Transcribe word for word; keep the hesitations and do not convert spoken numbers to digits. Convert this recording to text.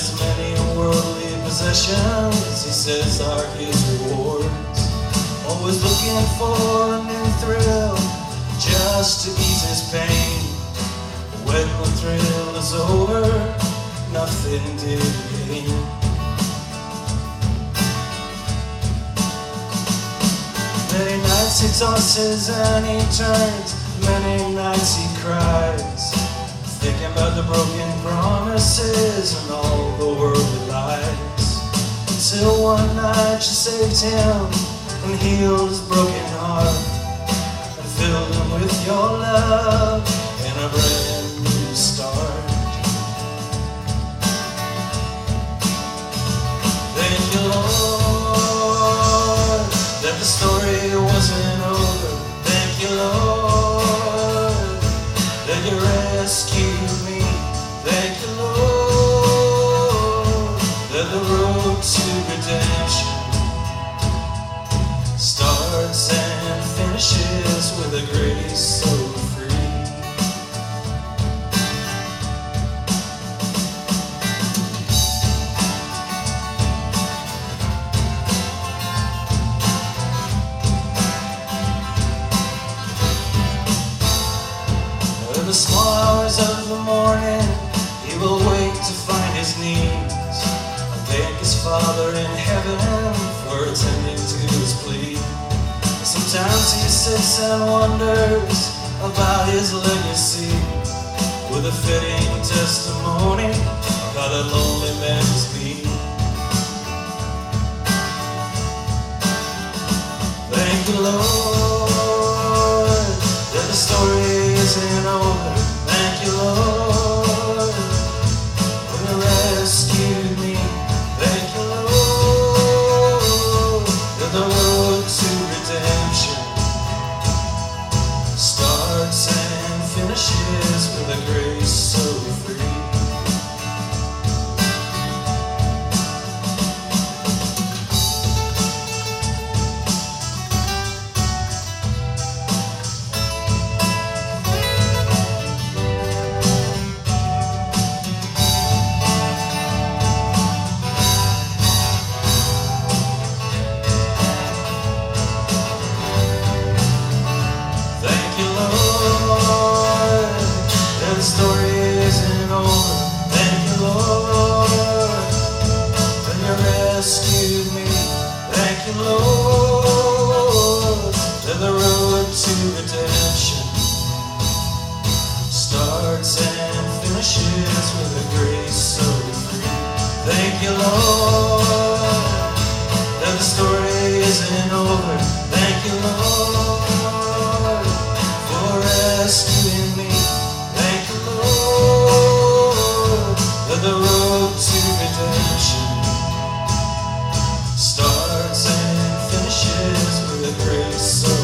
has many worldly possessions, he says are his rewards. Always looking for a new thrill, just to ease his pain. When the thrill is over, nothing did he gain. Many nights he tosses and he turns, many nights he cries, thinking about the broken promises and all the worldly lies. Until one night she saved him and healed his broken heart, and filled him with your love and a brand new start. Then you, Lord, that the story wasn't over. Thank you, Lord, that you rescued me. Thank you, Lord, that the road to redemption starts and finishes with a grace so free. The small hours of the morning, he will wait to find his needs, and thank his Father in heaven for attending to his plea. Sometimes he sits and wonders about his legacy, with a fitting testimony of how that lonely man must be. Thank you, Lord, that the story isn't over. Thank you, Lord, when you rescued me. Thank you, Lord, that the road to redemption starts and finishes with a grace so free. Lord, that the road to redemption starts and finishes with a grace so free. Thank you, Lord, that the story isn't over. Thank you, Lord, for rescuing me. Thank you, Lord, that the road to redemption starts and finishes with a grace so